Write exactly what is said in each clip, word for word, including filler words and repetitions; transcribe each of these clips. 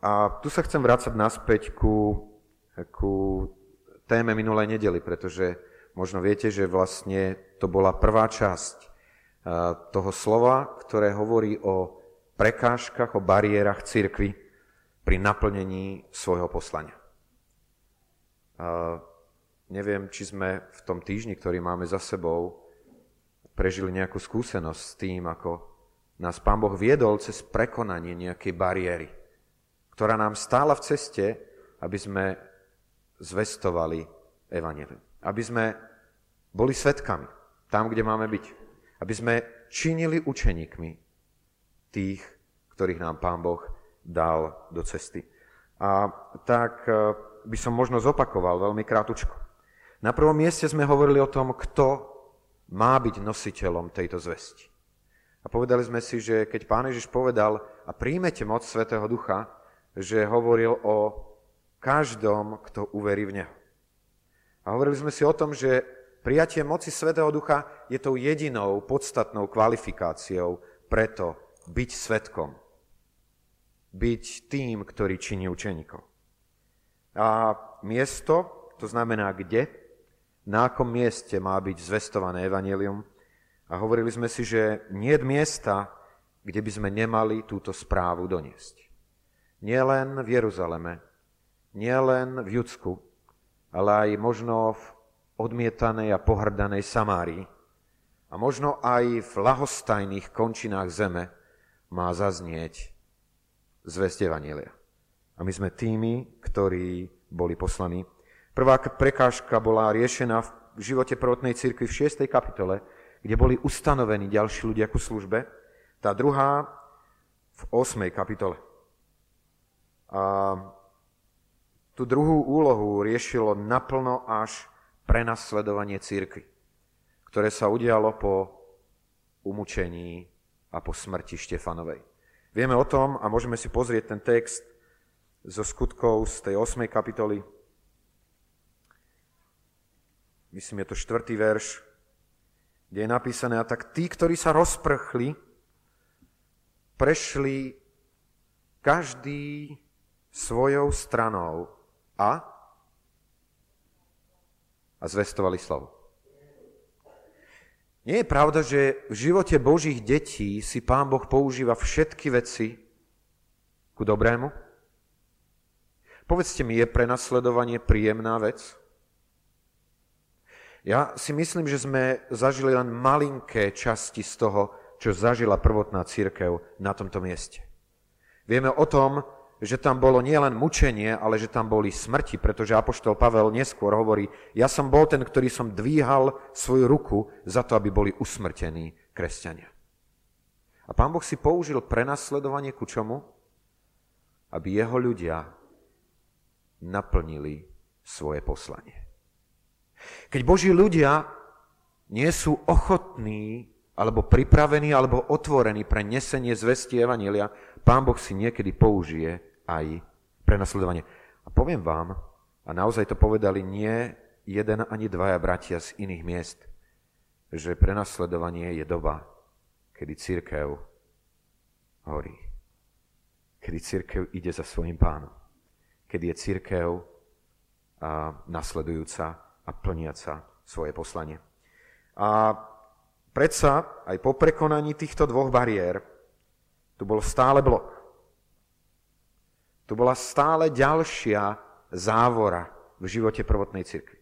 A tu sa chcem vrácať naspäť ku, ku téme minulej nedely, pretože možno viete, že vlastne to bola prvá časť toho slova, ktoré hovorí o prekážkach, o bariérach cirkvi pri naplnení svojho poslania. Neviem, či sme v tom týždni, ktorý máme za sebou, prežili nejakú skúsenosť s tým, ako nás Pán Boh viedol cez prekonanie nejakej bariéry, ktorá nám stála v ceste, aby sme zvestovali evanjelium. Aby sme boli svedkami tam, kde máme byť. Aby sme činili učeníkmi tých, ktorých nám Pán Boh dal do cesty. A tak by som možno zopakoval veľmi krátučko. Na prvom mieste sme hovorili o tom, kto má byť nositeľom tejto zvesti. A povedali sme si, že keď Pán Ježiš povedal a príjmete moc Svätého Ducha, že hovoril o každom, kto uverí v Neho. A hovorili sme si o tom, že prijatie moci Svätého Ducha je tou jedinou podstatnou kvalifikáciou preto byť svedkom. Byť tým, ktorý činí učeníkov. A miesto, to znamená kde, na akom mieste má byť zvestované evanjelium. A hovorili sme si, že nie je miesta, kde by sme nemali túto správu doniesť. Nie len v Jeruzaleme, nie len v Judsku, ale aj možno v odmietanej a pohrdanej Samárii a možno aj v lahostajných končinách zeme má zaznieť zvesť evanjelia. A my sme tými, ktorí boli poslaní. Prvá prekážka bola riešená v živote prvotnej cirkvi v šiestej kapitole, kde boli ustanovení ďalší ľudia ku službe. Tá druhá v ôsmej kapitole. A tú druhú úlohu riešilo naplno až prenasledovanie cirkvi, ktoré sa udialo po umučení a po smrti Štefanovej. Vieme o tom a môžeme si pozrieť ten text zo skutkov z tej ôsmej kapitoly. Myslím, je to štvrtý verš, kde je napísané: a tak tí, ktorí sa rozprchli, prešli každý svojou stranou A? A zvestovali slovo. Nie je pravda, že v živote Božích detí si Pán Boh používa všetky veci ku dobrému? Povedzte mi, je prenasledovanie príjemná vec? Ja si myslím, že sme zažili len malinké časti z toho, čo zažila prvotná cirkev na tomto mieste. Vieme o tom, že tam bolo nielen mučenie, ale že tam boli smrti, pretože apoštol Pavel neskôr hovorí: ja som bol ten, ktorý som dvíhal svoju ruku za to, aby boli usmrtení kresťania. A Pán Boh si použil prenasledovanie ku čomu? Aby jeho ľudia naplnili svoje poslanie. Keď Boží ľudia nie sú ochotní alebo pripravení, alebo otvorení pre nesenie zvesti evanjelia, Pán Boh si niekedy použije aj prenasledovanie. A poviem vám, a naozaj to povedali nie jeden ani dvaja bratia z iných miest, že prenasledovanie je doba, kedy cirkev horí. Kedy cirkev ide za svojím Pánom. Kedy je cirkev nasledujúca a plniaca svoje poslanie. A predsa aj po prekonaní týchto dvoch bariér tu bol stále blok. Tu bola stále ďalšia závora v živote prvotnej cirkvi.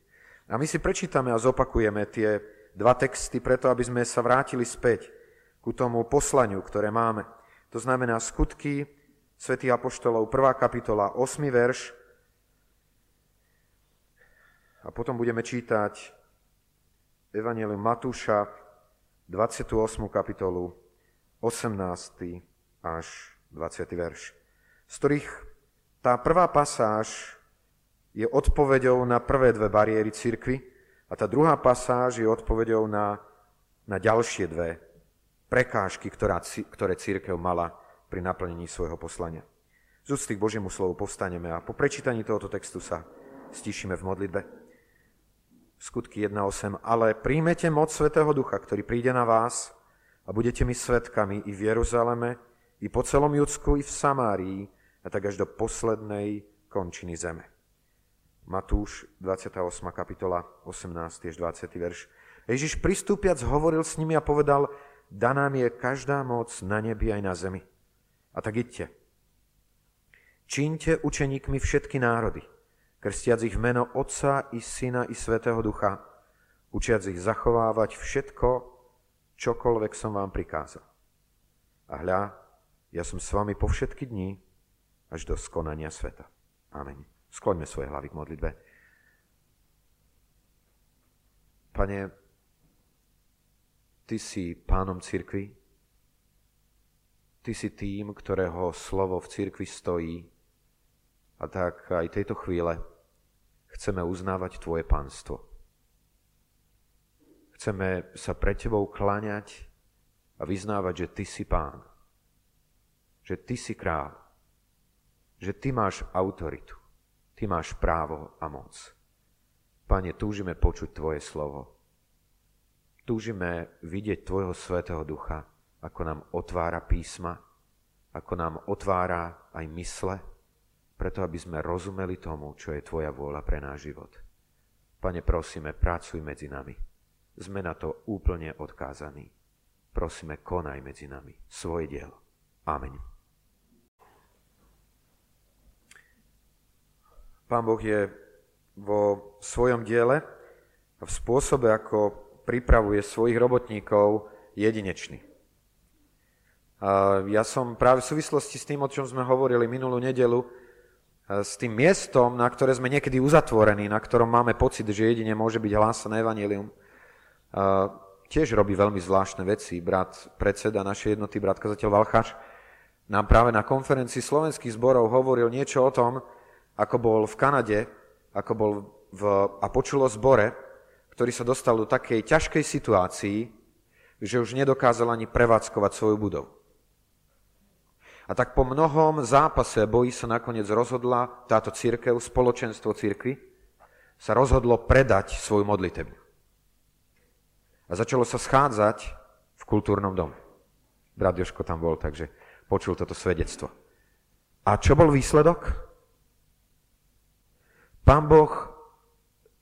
A my si prečítame a zopakujeme tie dva texty preto, aby sme sa vrátili späť ku tomu poslaniu, ktoré máme. To znamená skutky svätých apoštolov, prvá kapitola, ôsmy verš. A potom budeme čítať evanjelium Matúša, dvadsiatu ôsmu kapitolu, osemnásty až dvadsiaty verš, z ktorých tá prvá pasáž je odpoveďou na prvé dve bariéry cirkvi a tá druhá pasáž je odpoveďou na, na ďalšie dve prekážky, ktorá, ktoré cirkev mala pri naplnení svojho poslania. Z úcty k Božiemu slovu povstaneme a po prečítaní tohoto textu sa stíšime v modlitbe. Skutky jedna osem. Ale príjmete moc Svätého Ducha, ktorý príde na vás a budete mi svedkami i v Jeruzaleme, i po celom Judsku, i v Samárii, a tak až do poslednej končiny zeme. Matúš, dvadsiata ôsma kapitola, osemnásty až dvadsiaty verš. Ježiš pristúpiac hovoril s nimi a povedal, daná mi je každá moc na nebi aj na zemi. A tak idte. Čiňte učeníkmi všetky národy, krstiac ich v meno Otca i Syna i Svätého Ducha, učiac ich zachovávať všetko, čokoľvek som vám prikázal. A hľa, ja som s vami po všetky dni, až do skonania sveta. Amen. Skloňme svoje hlavy k modlitbe. Pane, Ty si pánom cirkvi, Ty si tým, ktorého slovo v cirkvi stojí, a tak aj tejto chvíle chceme uznávať Tvoje pánstvo. Chceme sa pre Tebou kláňať a vyznávať, že Ty si pán, že Ty si kráľ, že Ty máš autoritu, Ty máš právo a moc. Pane, túžime počuť Tvoje slovo. Túžime vidieť Tvojho Svätého Ducha, ako nám otvára písma, ako nám otvára aj mysle, preto aby sme rozumeli tomu, čo je Tvoja vôľa pre náš život. Pane, prosíme, pracuj medzi nami. Sme na to úplne odkázaní. Prosíme, konaj medzi nami svoje dielo. Amen. Pán Boh je vo svojom diele a v spôsobe, ako pripravuje svojich robotníkov, jedinečný. A ja som práve v súvislosti s tým, o čom sme hovorili minulú nedeľu, s tým miestom, na ktoré sme niekedy uzatvorení, na ktorom máme pocit, že jedine môže byť hlásané evanjelium, tiež robí veľmi zvláštne veci. Brat predseda našej jednoty, brat kazateľ Valcháč, nám práve na konferencii slovenských zborov hovoril niečo o tom, ako bol v Kanade, ako bol v, a počulo zbore, ktorý sa dostal do takej ťažkej situácii, že už nedokázal ani prevádzkovať svoju budovu. A tak po mnohom zápase boji sa nakoniec rozhodla táto cirkev, spoločenstvo cirkvi, sa rozhodlo predať svoju modlitebňu. A začalo sa schádzať v kultúrnom dome. Brat Jožko tam bol, takže počul toto svedectvo. A čo bol výsledok? Pán Boh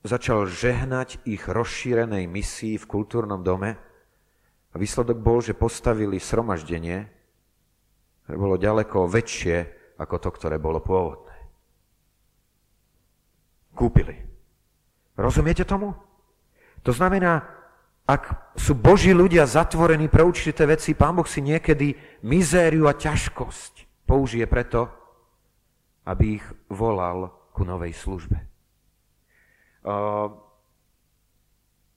začal žehnať ich rozšírenej misii v kultúrnom dome a výsledok bol, že postavili sromaždenie, ktoré bolo ďaleko väčšie ako to, ktoré bolo pôvodné. Kúpili. Rozumiete tomu? To znamená, ak sú Boží ľudia zatvorení pre určité veci, Pán Boh si niekedy mizériu a ťažkosť použije preto, aby ich volal ku novej službe.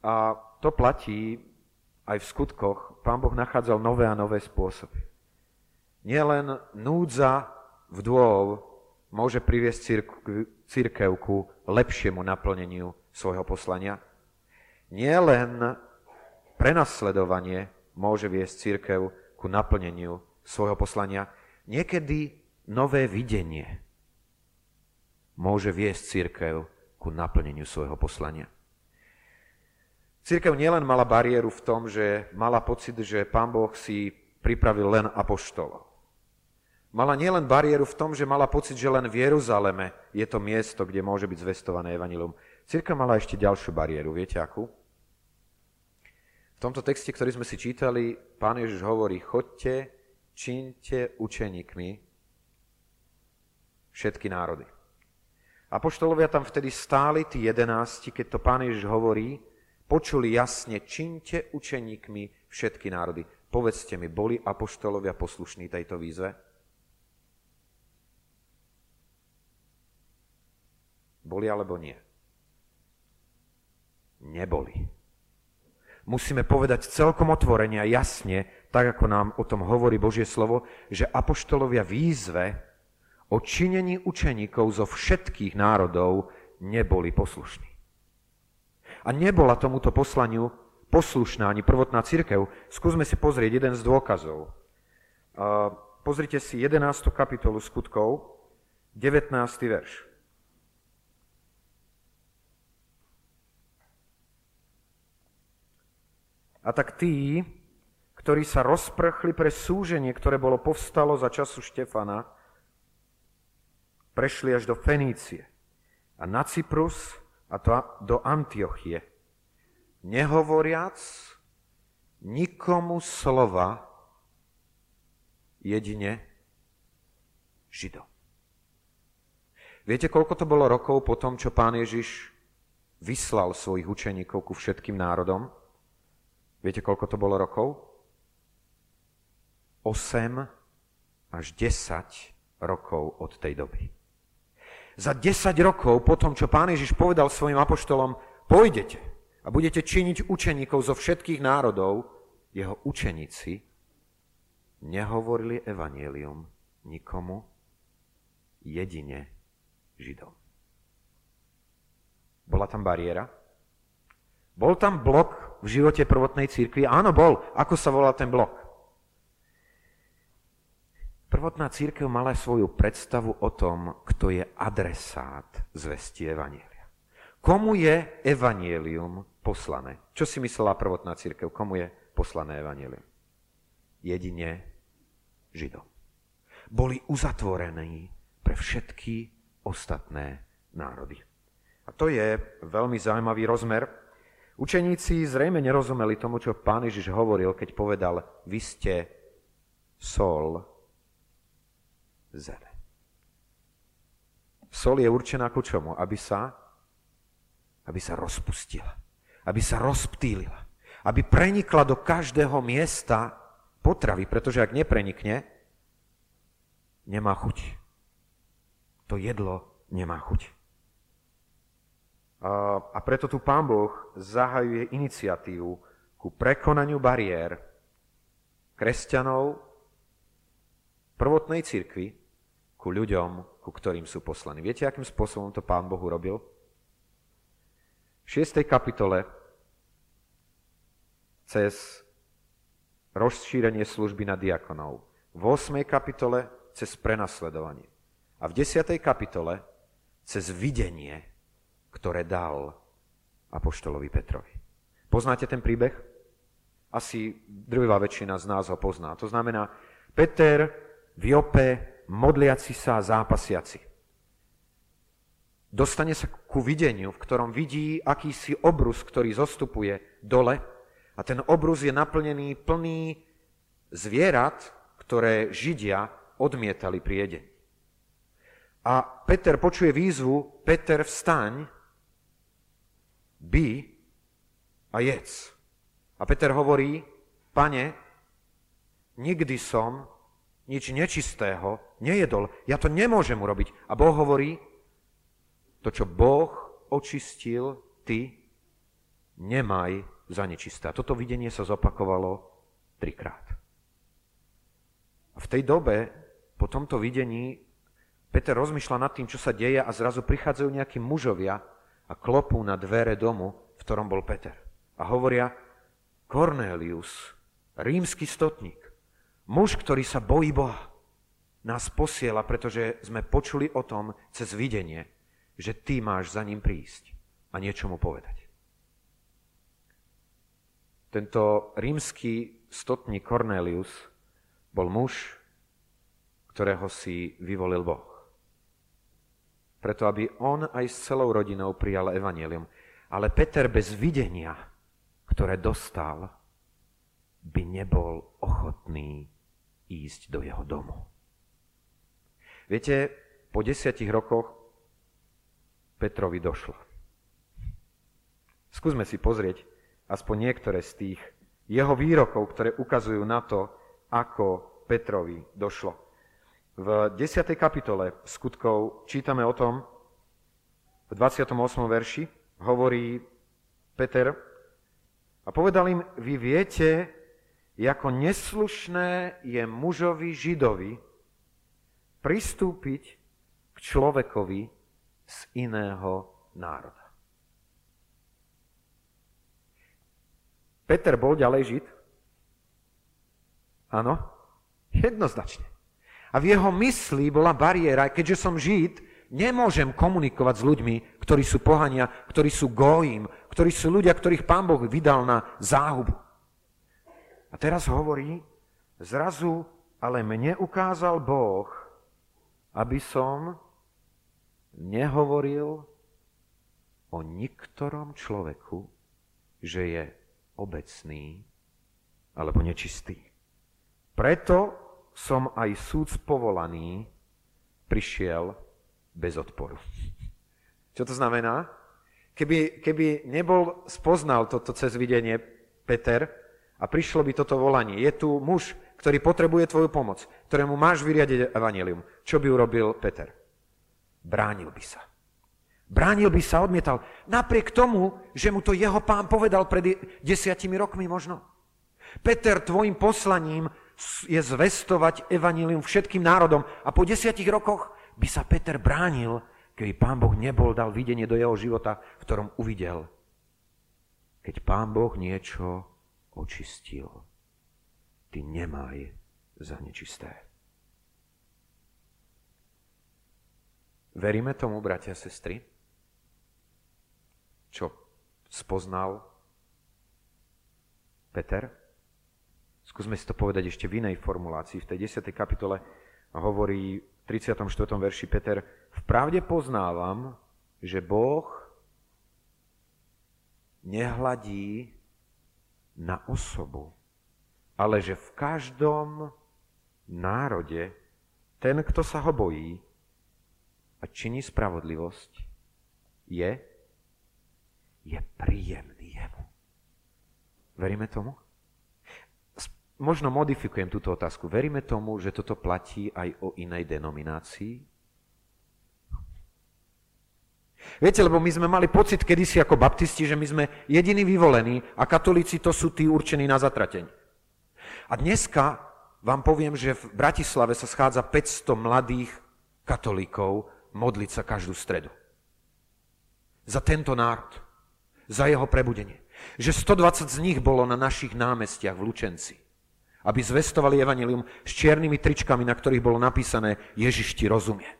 A to platí aj v skutkoch. Pán Boh nachádzal nové a nové spôsoby. Nielen núdza vdôv môže priviesť cirkev ku lepšiemu naplneniu svojho poslania. Nielen prenasledovanie môže viesť cirkev ku naplneniu svojho poslania. Niekedy nové videnie môže viesť cirkev ku naplneniu svojho poslania. Cirkev nielen mala bariéru v tom, že mala pocit, že Pán Boh si pripravil len apoštolov. Mala nielen bariéru v tom, že mala pocit, že len v Jeruzaleme je to miesto, kde môže byť zvestované evanjelium. Cirkev mala ešte ďalšiu bariéru, viete akú? V tomto texte, ktorý sme si čítali, Pán Ježiš hovorí, chodte, čiňte učeníkmi všetky národy. Apoštolovia tam vtedy stáli, tí jedenácti, keď to Pán Ježiš hovorí, počuli jasne, čiňte učeníkmi všetky národy. Povedzte mi, boli apoštolovia poslušní tejto výzve? Boli alebo nie? Neboli. Musíme povedať celkom otvorene a jasne, tak ako nám o tom hovorí Božie slovo, že apoštolovia výzve o činení učeníkov zo všetkých národov neboli poslušní. A nebola tomuto poslaniu poslušná ani prvotná cirkev. Skúsme si pozrieť jeden z dôkazov. Pozrite si jedenástu kapitolu skutkov, devätnásty verš. A tak tí, ktorí sa rozprchli pre súženie, ktoré bolo povstalo za času Štefana, prešli až do Fenície a na Cyprus a do Antiochie, nehovoriac nikomu slova, jedine Židom. Viete, koľko to bolo rokov po tom, čo Pán Ježiš vyslal svojich učeníkov ku všetkým národom? Viete, koľko to bolo rokov? osem až desať rokov od tej doby. Za desať rokov po tom, čo Pán Ježiš povedal svojim apoštolom, pôjdete a budete činiť učeníkov zo všetkých národov, jeho učeníci nehovorili evanjelium nikomu, jedine Židom. Bola tam bariéra? Bol tam blok v živote prvotnej cirkvi? Áno, bol. Ako sa volá ten blok? Prvotná cirkev mala svoju predstavu o tom, kto je adresát zvesti evanjelia. Komu je evanjelium poslané? Čo si myslela prvotná cirkev? Komu je poslané evanjelium? Jedine Židom. Boli uzatvorení pre všetky ostatné národy. A to je veľmi zaujímavý rozmer. Učeníci zrejme nerozumeli tomu, čo Pán Ježiš hovoril, keď povedal, vy ste sol zeme. Sol je určená ku čomu? Aby sa, aby sa rozpustila, aby sa rozptýlila, aby prenikla do každého miesta potravy, pretože ak neprenikne, nemá chuť. To jedlo nemá chuť. A preto tu Pán Boh zahajuje iniciatívu ku prekonaniu bariér kresťanov prvotnej cirkvi ku ľuďom, ku ktorým sú poslaní. Viete, akým spôsobom to Pán Boh urobil? V šiestej kapitole cez rozšírenie služby na diakonov, v ôsmej kapitole cez prenasledovanie a v desiatej kapitole cez videnie, ktoré dal apoštolovi Petrovi. Poznáte ten príbeh? Asi drvivá väčšina z nás ho pozná. To znamená, Peter v Jope, modliaci sa, zápasiaci. Dostane sa ku videniu, v ktorom vidí akýsi obrus, ktorý zostupuje dole a ten obrus je naplnený plný zvierat, ktoré Židia odmietali pri jedení. A Peter počuje výzvu, Peter, vstaň, bij a jedz. A Peter hovorí, Pane, nikdy som nič nečistého nejedol. Ja to nemôžem urobiť. A Boh hovorí, to, čo Boh očistil, ty nemaj za nečisté. Toto videnie sa zopakovalo trikrát. A v tej dobe, po tomto videní, Peter rozmýšľa nad tým, čo sa deje a zrazu prichádzajú nejakí mužovia a klopú na dvere domu, v ktorom bol Peter. A hovoria, Kornélius, rímsky stotník, muž, ktorý sa bojí Boha, nás posiela, pretože sme počuli o tom cez videnie, že ty máš za ním prísť a niečo mu povedať. Tento rímsky stotník Kornélius bol muž, ktorého si vyvolil Boh. Preto, aby on aj s celou rodinou prijal evanjelium. Ale Peter bez videnia, ktoré dostal, by nebol ochotný ísť do jeho domu. Viete, po desiatich rokoch Petrovi došlo. Skúsme si pozrieť aspoň niektoré z tých jeho výrokov, ktoré ukazujú na to, ako Petrovi došlo. V desiatej kapitole skutkov čítame o tom, v dvadsiatom ôsmom verši hovorí Peter, a povedal im, vy viete, ako neslušné je mužovi Židovi pristúpiť k človekovi z iného národa. Peter bol ďalej Žid? Áno, jednoznačne. A v jeho mysli bola bariéra, keďže som Žid, nemôžem komunikovať s ľuďmi, ktorí sú pohania, ktorí sú gójim, ktorí sú ľudia, ktorých Pán Boh vydal na záhubu. A teraz hovorí, zrazu, ale mne ukázal Boh, aby som nehovoril o niktorom človeku, že je obecný alebo nečistý. Preto som aj súd povolaný prišiel bez odporu. Čo to znamená? Keby, keby nebol spoznal toto cez videnie Peter a prišlo by toto volanie. Je tu muž, ktorý potrebuje tvoju pomoc, ktorému máš vyriadiť evanjelium. Čo by urobil Peter? Bránil by sa. Bránil by sa, odmietal. Napriek tomu, že mu to jeho pán povedal pred desiatimi rokmi možno. Peter, tvojim poslaním je zvestovať evanjelium všetkým národom. A po desiatich rokoch by sa Peter bránil, keby pán Boh nebol dal videnie do jeho života, v ktorom uvidel. Keď pán Boh niečo očistil, ty nemaj za nečisté. Veríme tomu, bratia a sestry? Čo spoznal Peter? Skúsme si to povedať ešte v inej formulácii. V tej desiatej kapitole hovorí v tridsiatom štvrtom verši Peter: vpravde poznávam, že Boh nehladí na osobu, ale že v každom národe ten, kto sa ho bojí a činí spravodlivosť, je, je príjemný jemu. Veríme tomu? Možno modifikujem túto otázku. Veríme tomu, že toto platí aj o inej denominácii? Viete, lebo my sme mali pocit kedysi ako baptisti, že my sme jediní vyvolení a katolíci to sú tí určení na zatrateň. A dneska vám poviem, že v Bratislave sa schádza päťsto mladých katolíkov modliť sa každú stredu. Za tento národ, za jeho prebudenie. Že stodvadsať z nich bolo na našich námestiach v Lučenci, aby zvestovali evanjelium s čiernymi tričkami, na ktorých bolo napísané: Ježiš ti rozumie.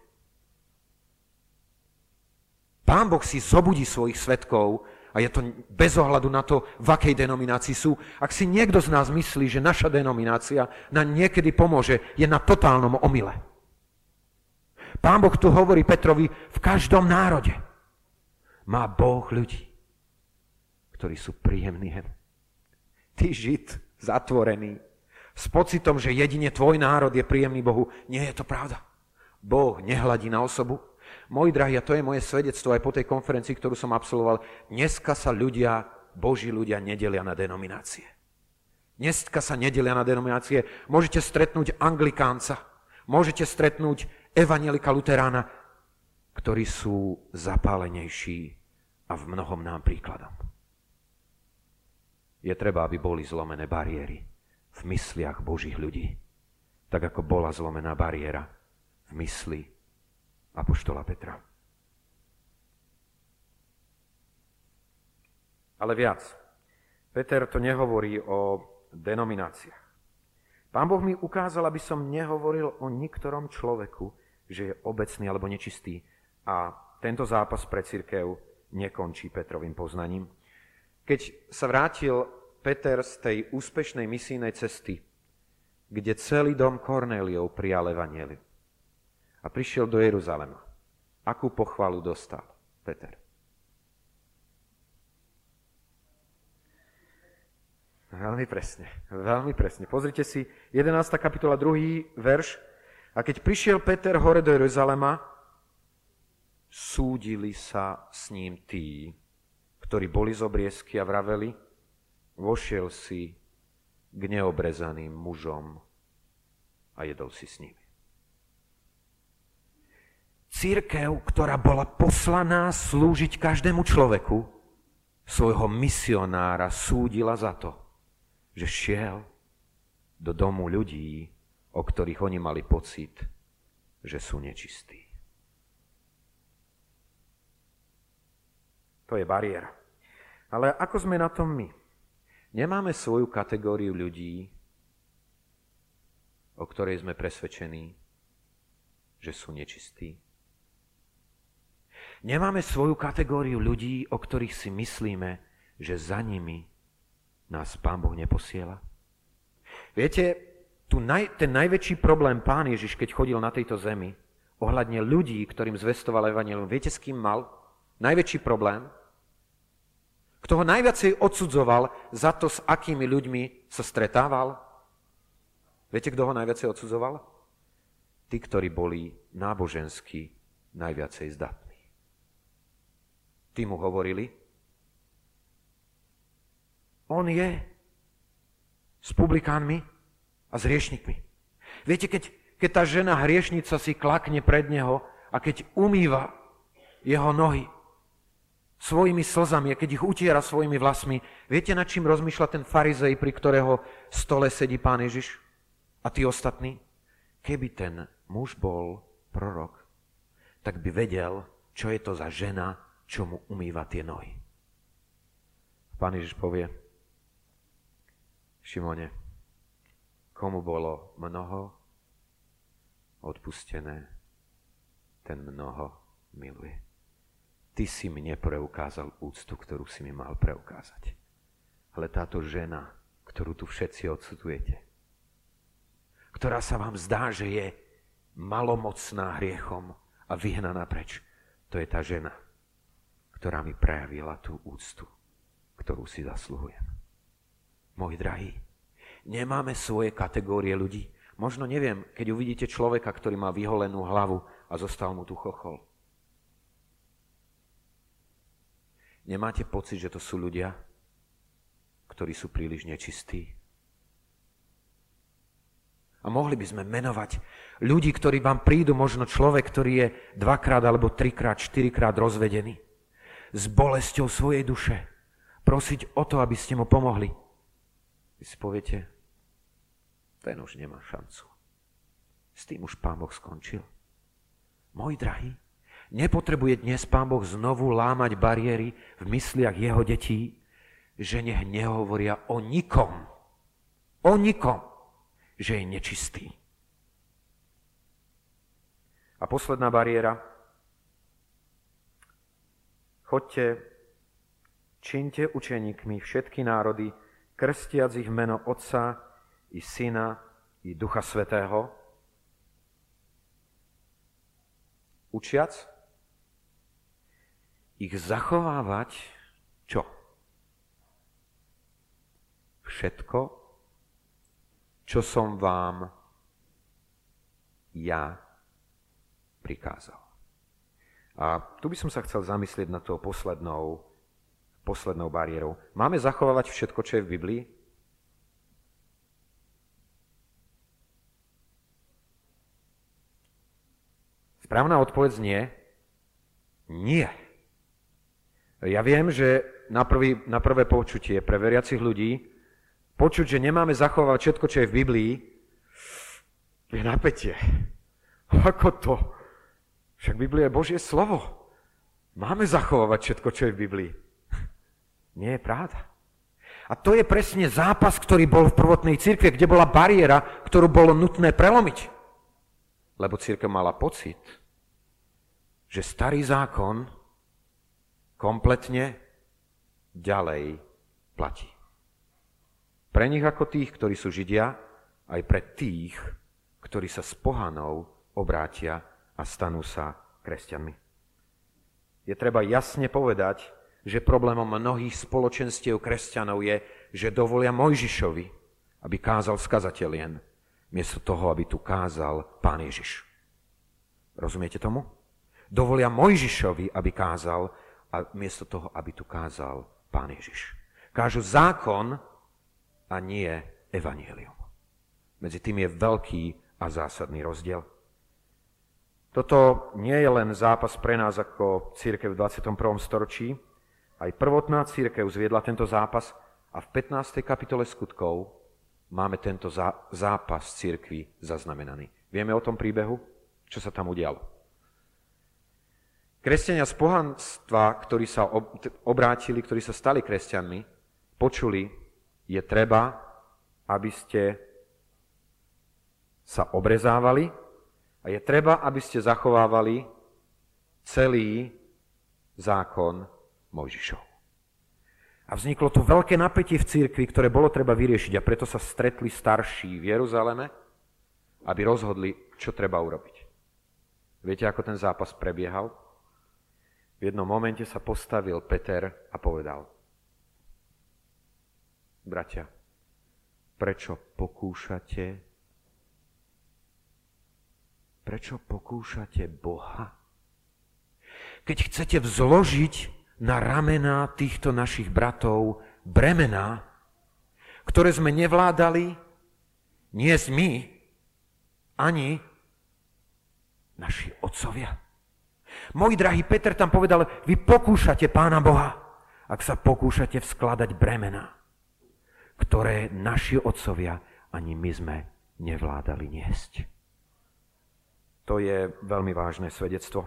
Pán Boh si zobudí svojich svedkov a je to bez ohľadu na to, v akej denominácii sú. Ak si niekto z nás myslí, že naša denominácia nám niekedy pomôže, je na totálnom omyle. Pán Boh tu hovorí Petrovi: v každom národe má Boh ľudí, ktorí sú príjemní jemu. Ty, Žid, zatvorený, s pocitom, že jedine tvoj národ je príjemný Bohu. Nie je to pravda. Boh nehladí na osobu. Moji drahí, a to je moje svedectvo aj po tej konferencii, ktorú som absolvoval, dneska sa ľudia, Boží ľudia, nedelia na denominácie. Dneska sa nedelia na denominácie. Môžete stretnúť anglikánca, môžete stretnúť evanjelika luterána, ktorí sú zapálenejší a v mnohom nám príkladom. Je treba, aby boli zlomené bariéry v mysliach Božích ľudí, tak ako bola zlomená bariéra v mysli apoštola Petra. Ale viac. Peter to nehovorí o denomináciách. Pán Boh mi ukázal, aby som nehovoril o niktorom človeku, že je obecný alebo nečistý. A tento zápas pre cirkev nekončí Petrovým poznaním. Keď sa vrátil Peter z tej úspešnej misijnej cesty, kde celý dom Kornéliov prijal evanjelium a prišiel do Jeruzalema, akú pochvalu dostal Peter? Veľmi presne, veľmi presne. Pozrite si jedenásta kapitola druhý verš. A keď prišiel Peter hore do Jeruzalema, súdili sa s ním tí, ktorí boli z obriezky a vraveli: vošiel si k neobrezaným mužom a jedol si s nimi. Cirkev, ktorá bola poslaná slúžiť každému človeku, svojho misionára súdila za to, že šiel do domu ľudí, o ktorých oni mali pocit, že sú nečistí. To je bariéra. Ale ako sme na tom my? Nemáme svoju kategóriu ľudí, o ktorej sme presvedčení, že sú nečistí? Nemáme svoju kategóriu ľudí, o ktorých si myslíme, že za nimi nás Pán Boh neposiela? Viete, tu naj, ten najväčší problém Pán Ježiš, keď chodil na tejto zemi, ohľadne ľudí, ktorým zvestoval evanjelium. Viete, s kým mal najväčší problém? Kto ho najviacej odsudzoval za to, s akými ľuďmi sa stretával? Viete, kto ho najviacej odsudzoval? Tí, ktorí boli nábožensky najviacej zdatní. Tí mu hovorili, on je s publikánmi a s hriešnikmi. Viete, keď, keď tá žena hriešnica si klakne pred neho a keď umýva jeho nohy svojimi slzami a keď ich utiera svojimi vlasmi, viete, nad čím rozmýšľa ten farizej, pri ktorého stole sedí Pán Ježiš a tí ostatní? Keby ten muž bol prorok, tak by vedel, čo je to za žena, čo mu umýva tie nohy. Pán Ježiš povie, Šimone, komu bolo mnoho odpustené, ten mnoho miluje. Ty si mi nepreukázal úctu, ktorú si mi mal preukázať. Ale táto žena, ktorú tu všetci odsudujete, ktorá sa vám zdá, že je malomocná hriechom a vyhnaná preč, to je tá žena, ktorá mi prejavila tú úctu, ktorú si zaslúhujem. Moji drahí, nemáme svoje kategórie ľudí. Možno neviem, keď uvidíte človeka, ktorý má vyholenú hlavu a zostal mu tu chochol. Nemáte pocit, že to sú ľudia, ktorí sú príliš nečistí? A mohli by sme menovať ľudí, ktorí vám prídu, možno človek, ktorý je dvakrát, alebo trikrát, štyrikrát rozvedený, s bolesťou svojej duše, prosiť o to, aby ste mu pomohli. Vy si poviete, ten už nemá šancu. S tým už Pán Boh skončil. Moji drahí, nepotrebuje dnes Pán Boh znovu lámať bariéry v mysliach jeho detí, že nech nehovoria o nikom, o nikom, že je nečistý. A posledná bariéra. Choďte, čiňte učeníkmi všetky národy, krstiac ich meno Otca i Syna i Ducha Svätého, učiac ich zachovávať čo? Všetko, čo som vám ja prikázal. A tu by som sa chcel zamyslieť nad tou poslednou poslednou bariérou. Máme zachovávať všetko, čo je v Biblii? Správna odpoveď nie. Nie. Ja viem, že na, prvý, na prvé počutie pre veriacich ľudí počuť, že nemáme zachovávať všetko, čo je v Biblii, je napätie. Ako to? Však Biblia je Božie slovo. Máme zachovávať všetko, čo je v Biblii. Nie je pravda. A to je presne zápas, ktorý bol v prvotnej cirkvi, kde bola bariéra, ktorú bolo nutné prelomiť. Lebo cirkev mala pocit, že starý zákon kompletne ďalej platí. Pre nich ako tých, ktorí sú Židia, aj pre tých, ktorí sa s pohanou obrátia a stanú sa kresťanmi. Je treba jasne povedať, že problémom mnohých spoločenstiev kresťanov je, že dovolia Mojžišovi, aby kázal skazatelien, miesto toho, aby tu kázal Pán Ježiš. Rozumiete tomu? Dovolia Mojžišovi, aby kázal, a miesto toho, aby tu kázal Pán Ježiš. Kážu zákon a nie evanjelium. Medzi tým je veľký a zásadný rozdiel. Toto nie je len zápas pre nás ako cirkev v dvadsiatom prvom storočí, aj prvotná cirkev zviedla tento zápas a v pätnástej kapitole skutkov máme tento zápas cirkvi zaznamenaný. Vieme o tom príbehu, čo sa tam udialo. Kresťania z pohanstva, ktorí sa obrátili, ktorí sa stali kresťanmi, počuli, je treba, aby ste sa obrezávali a je treba, aby ste zachovávali celý zákon Mojžišov. A vzniklo tu veľké napätie v cirkvi, ktoré bolo treba vyriešiť, a preto sa stretli starší v Jeruzaleme, aby rozhodli, čo treba urobiť. Viete, ako ten zápas prebiehal? V jednom momente sa postavil Peter a povedal: bratia, prečo pokúšate Prečo pokúšate Boha? Keď chcete vzložiť na ramená týchto našich bratov bremená, ktoré sme nevládali, nie my, ani naši otcovia. Môj drahý Peter tam povedal: vy pokúšate Pána Boha, ak sa pokúšate vskladať bremená, ktoré naši otcovia ani my sme nevládali niesť. To je veľmi vážne svedectvo.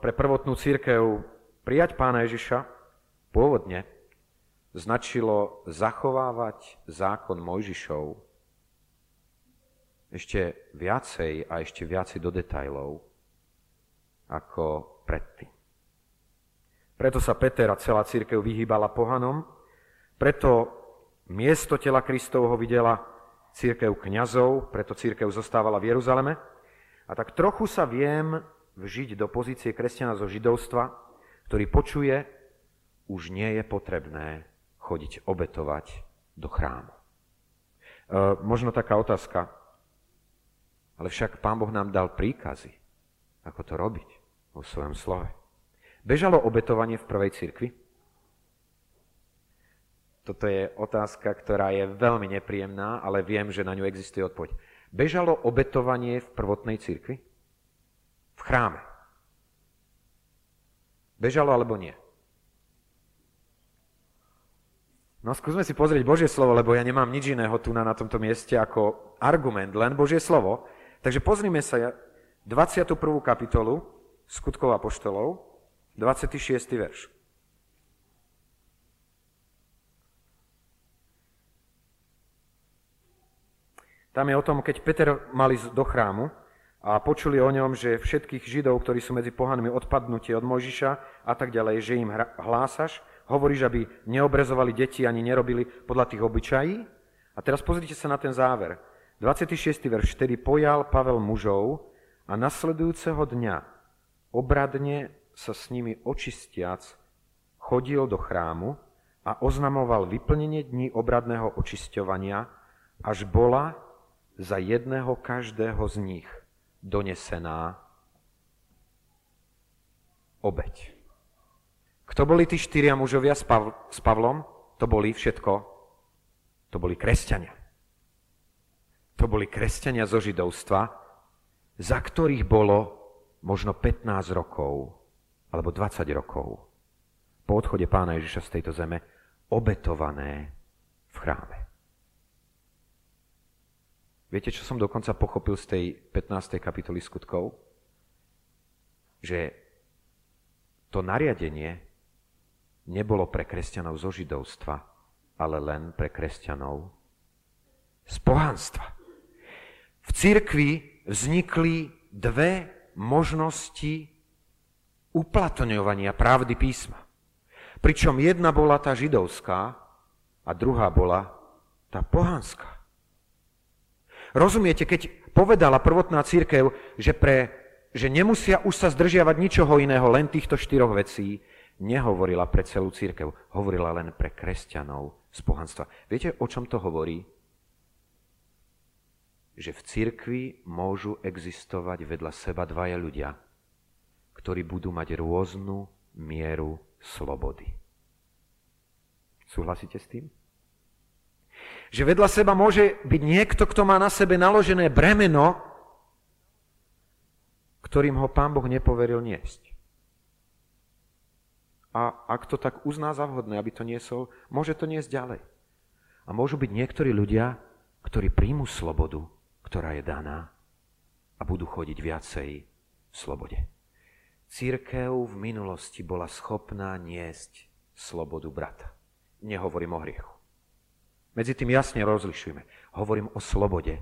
Pre prvotnú cirkev prijať Pána Ježiša pôvodne značilo zachovávať zákon Mojžišov ešte viacej a ešte viacej do detailov ako predtým. Preto sa Peter a celá cirkev vyhýbala pohanom, preto miesto tela Kristovho videla cirkev kňazov, preto cirkev zostávala v Jeruzaleme. A tak trochu sa viem vžiť do pozície kresťana zo židovstva, ktorý počuje: už nie je potrebné chodiť obetovať do chrámu. E, možno taká otázka: ale však Pán Boh nám dal príkazy, ako to robiť vo svojom slove. Bežalo obetovanie v prvej cirkvi? Toto je otázka, ktorá je veľmi nepríjemná, ale viem, že na ňu existuje odpoveď. Bežalo obetovanie v prvotnej cirkvi? V chráme. Bežalo alebo nie? No skúsme si pozrieť Božie slovo, lebo ja nemám nič iného tu na, na tomto mieste ako argument, len Božie slovo. Takže pozrime sa dvadsiatu prvú kapitolu Skutkov apoštolov, dvadsiaty šiesty verš. Tam je o tom, keď Peter mal ísť do chrámu a počuli o ňom, že všetkých Židov, ktorí sú medzi pohanmi, odpadnutie od Mojžiša a tak ďalej, že im hlásaš, hovoríš, aby neobrezovali deti ani nerobili podľa tých obyčají. A teraz pozrite sa na ten záver. dvadsiaty šiesty verš. Vtedy pojal Pavel mužov a nasledujúceho dňa obradne sa s nimi očistiac chodil do chrámu a oznamoval vyplnenie dní obradného očisťovania, až bola za jedného každého z nich donesená obeť. Kto boli tí štyria mužovia s, Pav- s Pavlom? To boli všetko. To boli kresťania. To boli kresťania zo židovstva, za ktorých bolo možno pätnásť rokov alebo dvadsať rokov po odchode Pána Ježiša z tejto zeme obetované v chráme. Viete, čo som dokonca pochopil z tej pätnástej kapitoly Skutkov? Že to nariadenie nebolo pre kresťanov zo židovstva, ale len pre kresťanov z pohanstva. V cirkvi vznikli dve možnosti uplatňovania pravdy písma. Pričom jedna bola tá židovská a druhá bola tá pohanská. Rozumiete, keď povedala prvotná cirkev, že, pre, že nemusia už sa zdržiavať ničoho iného, len týchto štyroch vecí, nehovorila pre celú cirkev, hovorila len pre kresťanov z pohanstva. Viete, o čom to hovorí? Že v cirkvi môžu existovať vedľa seba dvaja ľudia, ktorí budú mať rôznu mieru slobody. Súhlasíte s tým? Že vedľa seba môže byť niekto, kto má na sebe naložené bremeno, ktorým ho Pán Boh nepoveril niesť. A ak to tak uzná za vhodné, aby to niesol, môže to niesť ďalej. A môžu byť niektorí ľudia, ktorí príjmu slobodu, ktorá je daná, a budú chodiť viacej v slobode. Cirkev v minulosti bola schopná niesť slobodu brata. Nehovorím o hriechu. Medzi tým jasne rozlišujeme. Hovorím o slobode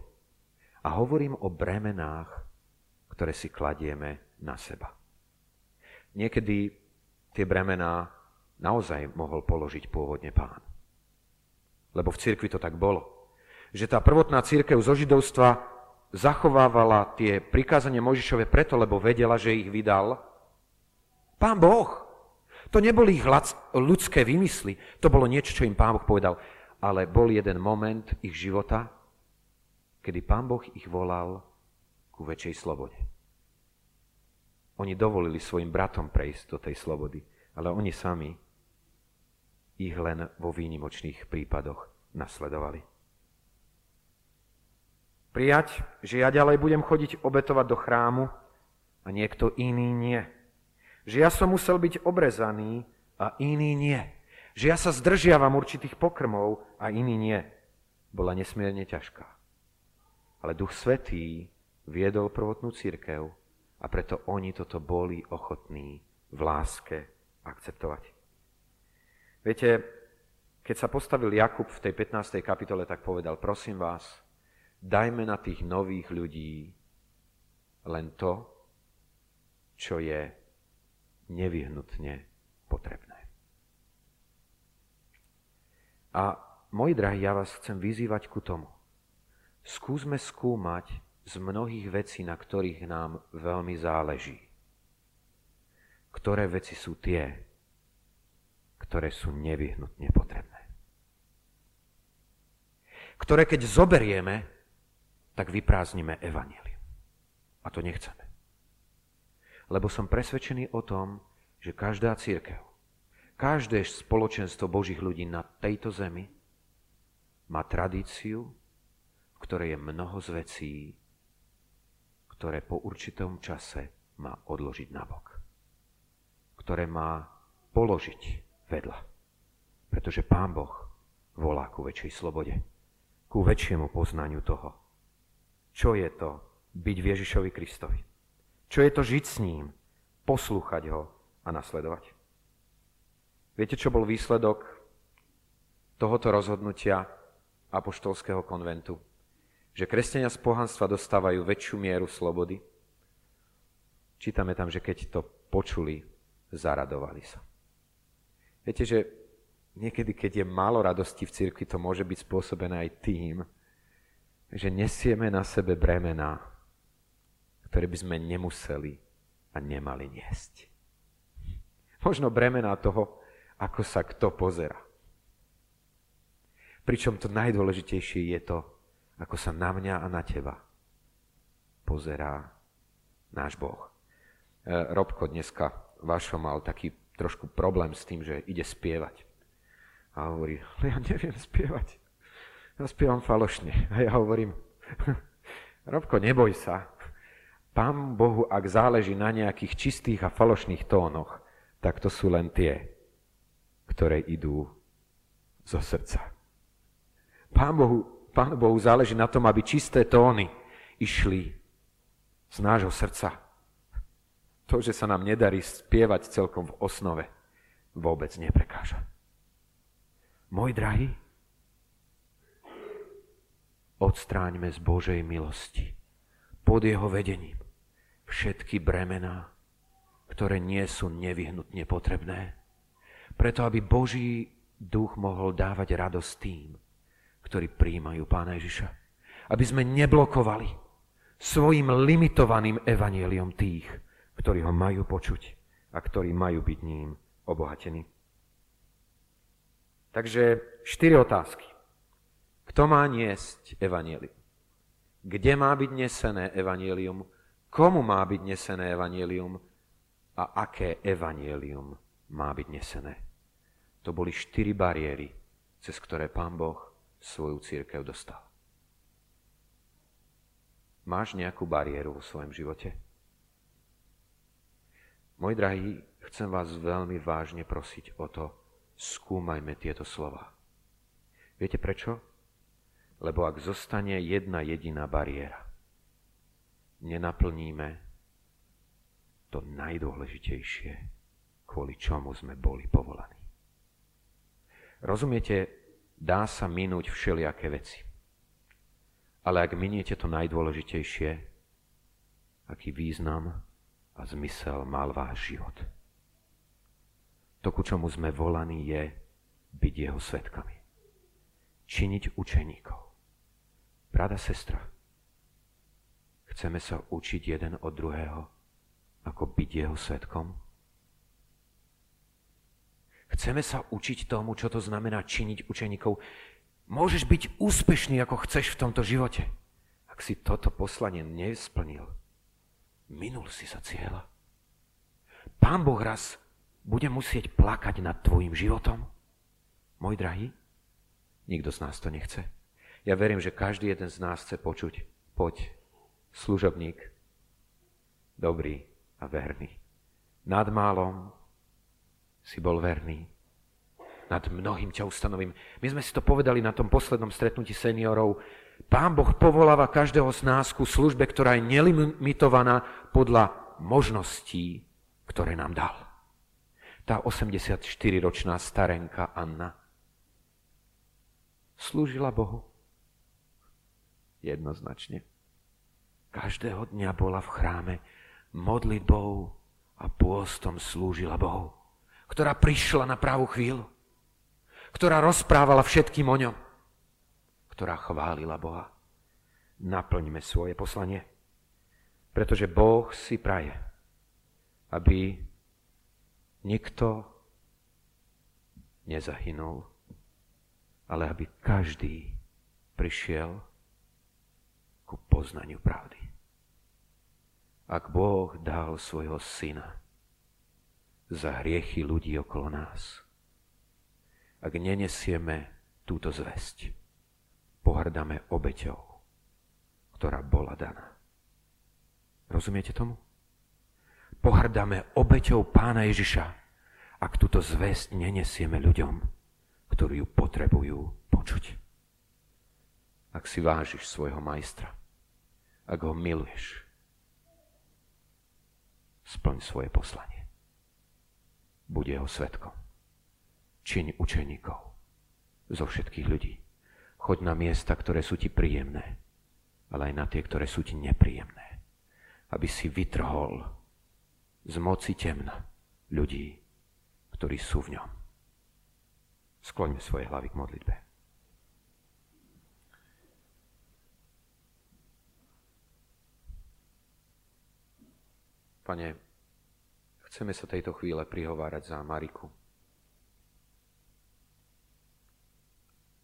a hovorím o bremenách, ktoré si kladieme na seba. Niekedy tie bremená naozaj mohol položiť pôvodne Pán. Lebo v cirkvi to tak bolo. Že tá prvotná cirkev zo židovstva zachovávala tie prikázania Mojžišove preto, lebo vedela, že ich vydal Pán Boh. To neboli ich ľudské výmysly, to bolo niečo, čo im Pán Boh povedal. Ale bol jeden moment ich života, kedy Pán Boh ich volal ku väčšej slobode. Oni dovolili svojim bratom prejsť do tej slobody, ale oni sami ich len vo výnimočných prípadoch nasledovali. Prijať, že ja ďalej budem chodiť obetovať do chrámu a niekto iný nie. Že ja som musel byť obrezaný a iný nie. Že ja sa zdržiavam určitých pokrmov a iný nie. Bola nesmierne ťažká. Ale Duch Svätý viedol prvotnú cirkev a preto oni toto boli ochotní v láske akceptovať. Viete, keď sa postavil Jakub v tej pätnástej kapitole, tak povedal, prosím vás, dajme na tých nových ľudí len to, čo je nevyhnutne potrebné. A moji drahí, ja vás chcem vyzývať ku tomu. Skúsme skúmať z mnohých vecí, na ktorých nám veľmi záleží. Ktoré veci sú tie, ktoré sú nevyhnutne potrebné. Ktoré keď zoberieme, tak vyprázdnime evanjelium. A to nechceme. Lebo som presvedčený o tom, že každá cirkev, každé spoločenstvo Božích ľudí na tejto zemi má tradíciu, v ktorej je mnoho z vecí, ktoré po určitom čase má odložiť nabok. Ktoré má položiť vedľa. Pretože Pán Boh volá ku väčšej slobode, ku väčšiemu poznaniu toho, čo je to byť v Ježišovi Kristovi. Čo je to žiť s ním, poslúchať ho a nasledovať. Viete, čo bol výsledok tohoto rozhodnutia apoštolského konventu? Že kresťania z pohanstva dostávajú väčšiu mieru slobody. Čítame tam, že keď to počuli, zaradovali sa. Viete, že niekedy, keď je málo radosti v cirkvi, to môže byť spôsobené aj tým, že nesieme na sebe bremená, ktoré by sme nemuseli a nemali niesť. Možno bremená toho, ako sa kto pozerá. Pričom to najdôležitejšie je to, ako sa na mňa a na teba pozerá náš Boh. E, Robko dneska Vašo mal taký trošku problém s tým, že ide spievať. A hovorí, ja neviem spievať. Ja spievam falošne. A ja hovorím, Robko, neboj sa. Pán Bohu, ak záleží na nejakých čistých a falošných tónoch, tak to sú len tie, ktoré idú zo srdca. Pán Bohu, Pánu Bohu záleží na tom, aby čisté tóny išli z nášho srdca. To, že sa nám nedarí spievať celkom v osnove, vôbec neprekáža. Môj drahý, odstráňme z Božej milosti pod jeho vedením všetky bremená, ktoré nie sú nevyhnutne potrebné, preto aby Boží duch mohol dávať radosť tým, ktorí prijímajú Pána Ježiša. Aby sme neblokovali svojim limitovaným evanjeliom tých, ktorí ho majú počuť a ktorí majú byť ním obohatení. Takže štyri otázky. Kto má niesť evanjelium? Kde má byť nesené evanjelium? Komu má byť nesené evanjelium? A aké evanjelium má byť nesené? To boli štyri bariéry, cez ktoré Pán Boh svoju cirkev dostal. Máš nejakú bariéru vo svojom živote? Moji drahí, chcem vás veľmi vážne prosiť o to, skúmajme tieto slova. Viete prečo? Lebo ak zostane jedna jediná bariéra, nenaplníme to najdôležitejšie, kvôli čomu sme boli povolaní. Rozumiete, dá sa minúť všelijaké veci. Ale ak miniete to najdôležitejšie, aký význam a zmysel mal váš život. To, ku čomu sme volaní, je byť jeho svedkami. Činiť učeníkov. Brada, sestra, Chceme sa učiť jeden od druhého, ako byť jeho svedkom? Chceme sa učiť tomu, čo to znamená činiť učeníkov. Môžeš byť úspešný, ako chceš v tomto živote. Ak si toto poslanie nesplnil, minul si sa cieľa. Pán Boh raz bude musieť plakať nad tvojim životom. Môj drahý, nikto z nás to nechce. Ja verím, že každý jeden z nás chce počuť. Poď, služobník, dobrý a verný. Nad málom si bol verný. Nad mnohým ťa ustanovím. My sme si to povedali na tom poslednom stretnutí seniorov. Pán Boh povoláva každého z nás ku službe, ktorá je nelimitovaná podľa možností, ktoré nám dal. Tá osemdesiatštyriročná starenka Anna slúžila Bohu. Jednoznačne. Každého dňa bola v chráme modlitbou a pôstom slúžila Bohu, ktorá prišla na pravú chvíľu, ktorá rozprávala všetkým o ňom, ktorá chválila Boha. Naplňme svoje poslanie, pretože Boh si praje, aby nikto nezahynul, ale aby každý prišiel ku poznaniu pravdy. Ak Boh dal svojho syna za hriechy ľudí okolo nás, ak nenesieme túto zvesť, pohrdame obeťou, ktorá bola daná. Rozumiete tomu? Pohrdame obeťou Pána Ježiša, ak túto zvesť nenesieme ľuďom, ktorí ju potrebujú počuť. Ak si vážiš svojho majstra, ak ho miluješ, splň svoje poslanie. Buď jeho svedkom. Čiň učeníkov zo všetkých ľudí. Choď na miesta, ktoré sú ti príjemné, ale aj na tie, ktoré sú ti nepríjemné. Aby si vytrhol z moci temna ľudí, ktorí sú v ňom. Skloňme svoje hlavy k modlitbe. Pane, chceme sa tejto chvíle prihovárať za Mariku.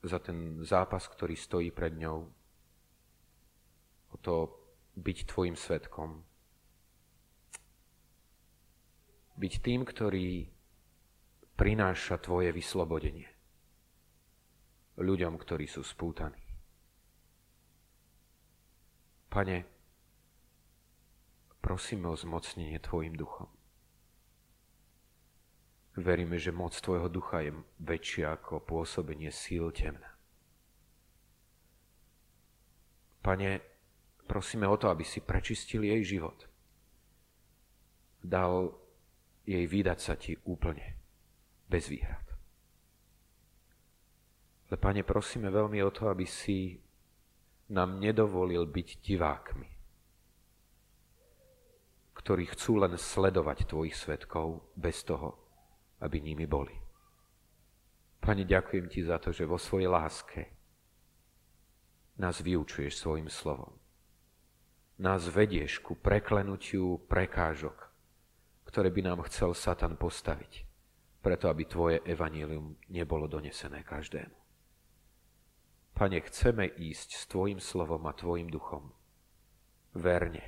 Za ten zápas, ktorý stojí pred ňou. O to byť tvojim svedkom. Byť tým, ktorý prináša tvoje vyslobodenie ľuďom, ktorí sú spútaní. Pane, prosíme o zmocnenie tvojim duchom. Veríme, že moc tvojho ducha je väčšia ako pôsobenie síl temna. Pane, prosíme o to, aby si prečistil jej život. Dal jej vydať sa ti úplne, bez výhrad. Ale Pane, prosíme veľmi o to, aby si nám nedovolil byť divákmi, ktorí chcú len sledovať tvojich svedkov bez toho, aby nimi boli. Pane, ďakujem ti za to, že vo svojej láske nás vyučuješ svojim slovom. Nás vedieš ku preklenutiu prekážok, ktoré by nám chcel Satan postaviť, preto aby tvoje evanjelium nebolo donesené každému. Pane, chceme ísť s tvojim slovom a tvojim duchom verne,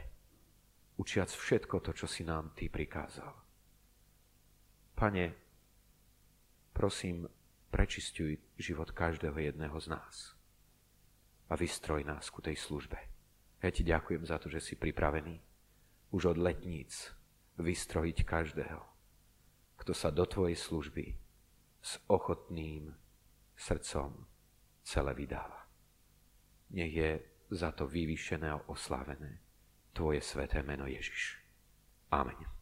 učiac všetko to, čo si nám ty prikázal. Pane, prosím, prečistuj život každého jedného z nás a vystroj nás ku tej službe. Ja ti ďakujem za to, že si pripravený už od letníc vystrojiť každého, kto sa do tvojej služby s ochotným srdcom celé vydáva. Nech je za to vyvýšené a oslávené tvoje sväté meno Ježiš. Amen.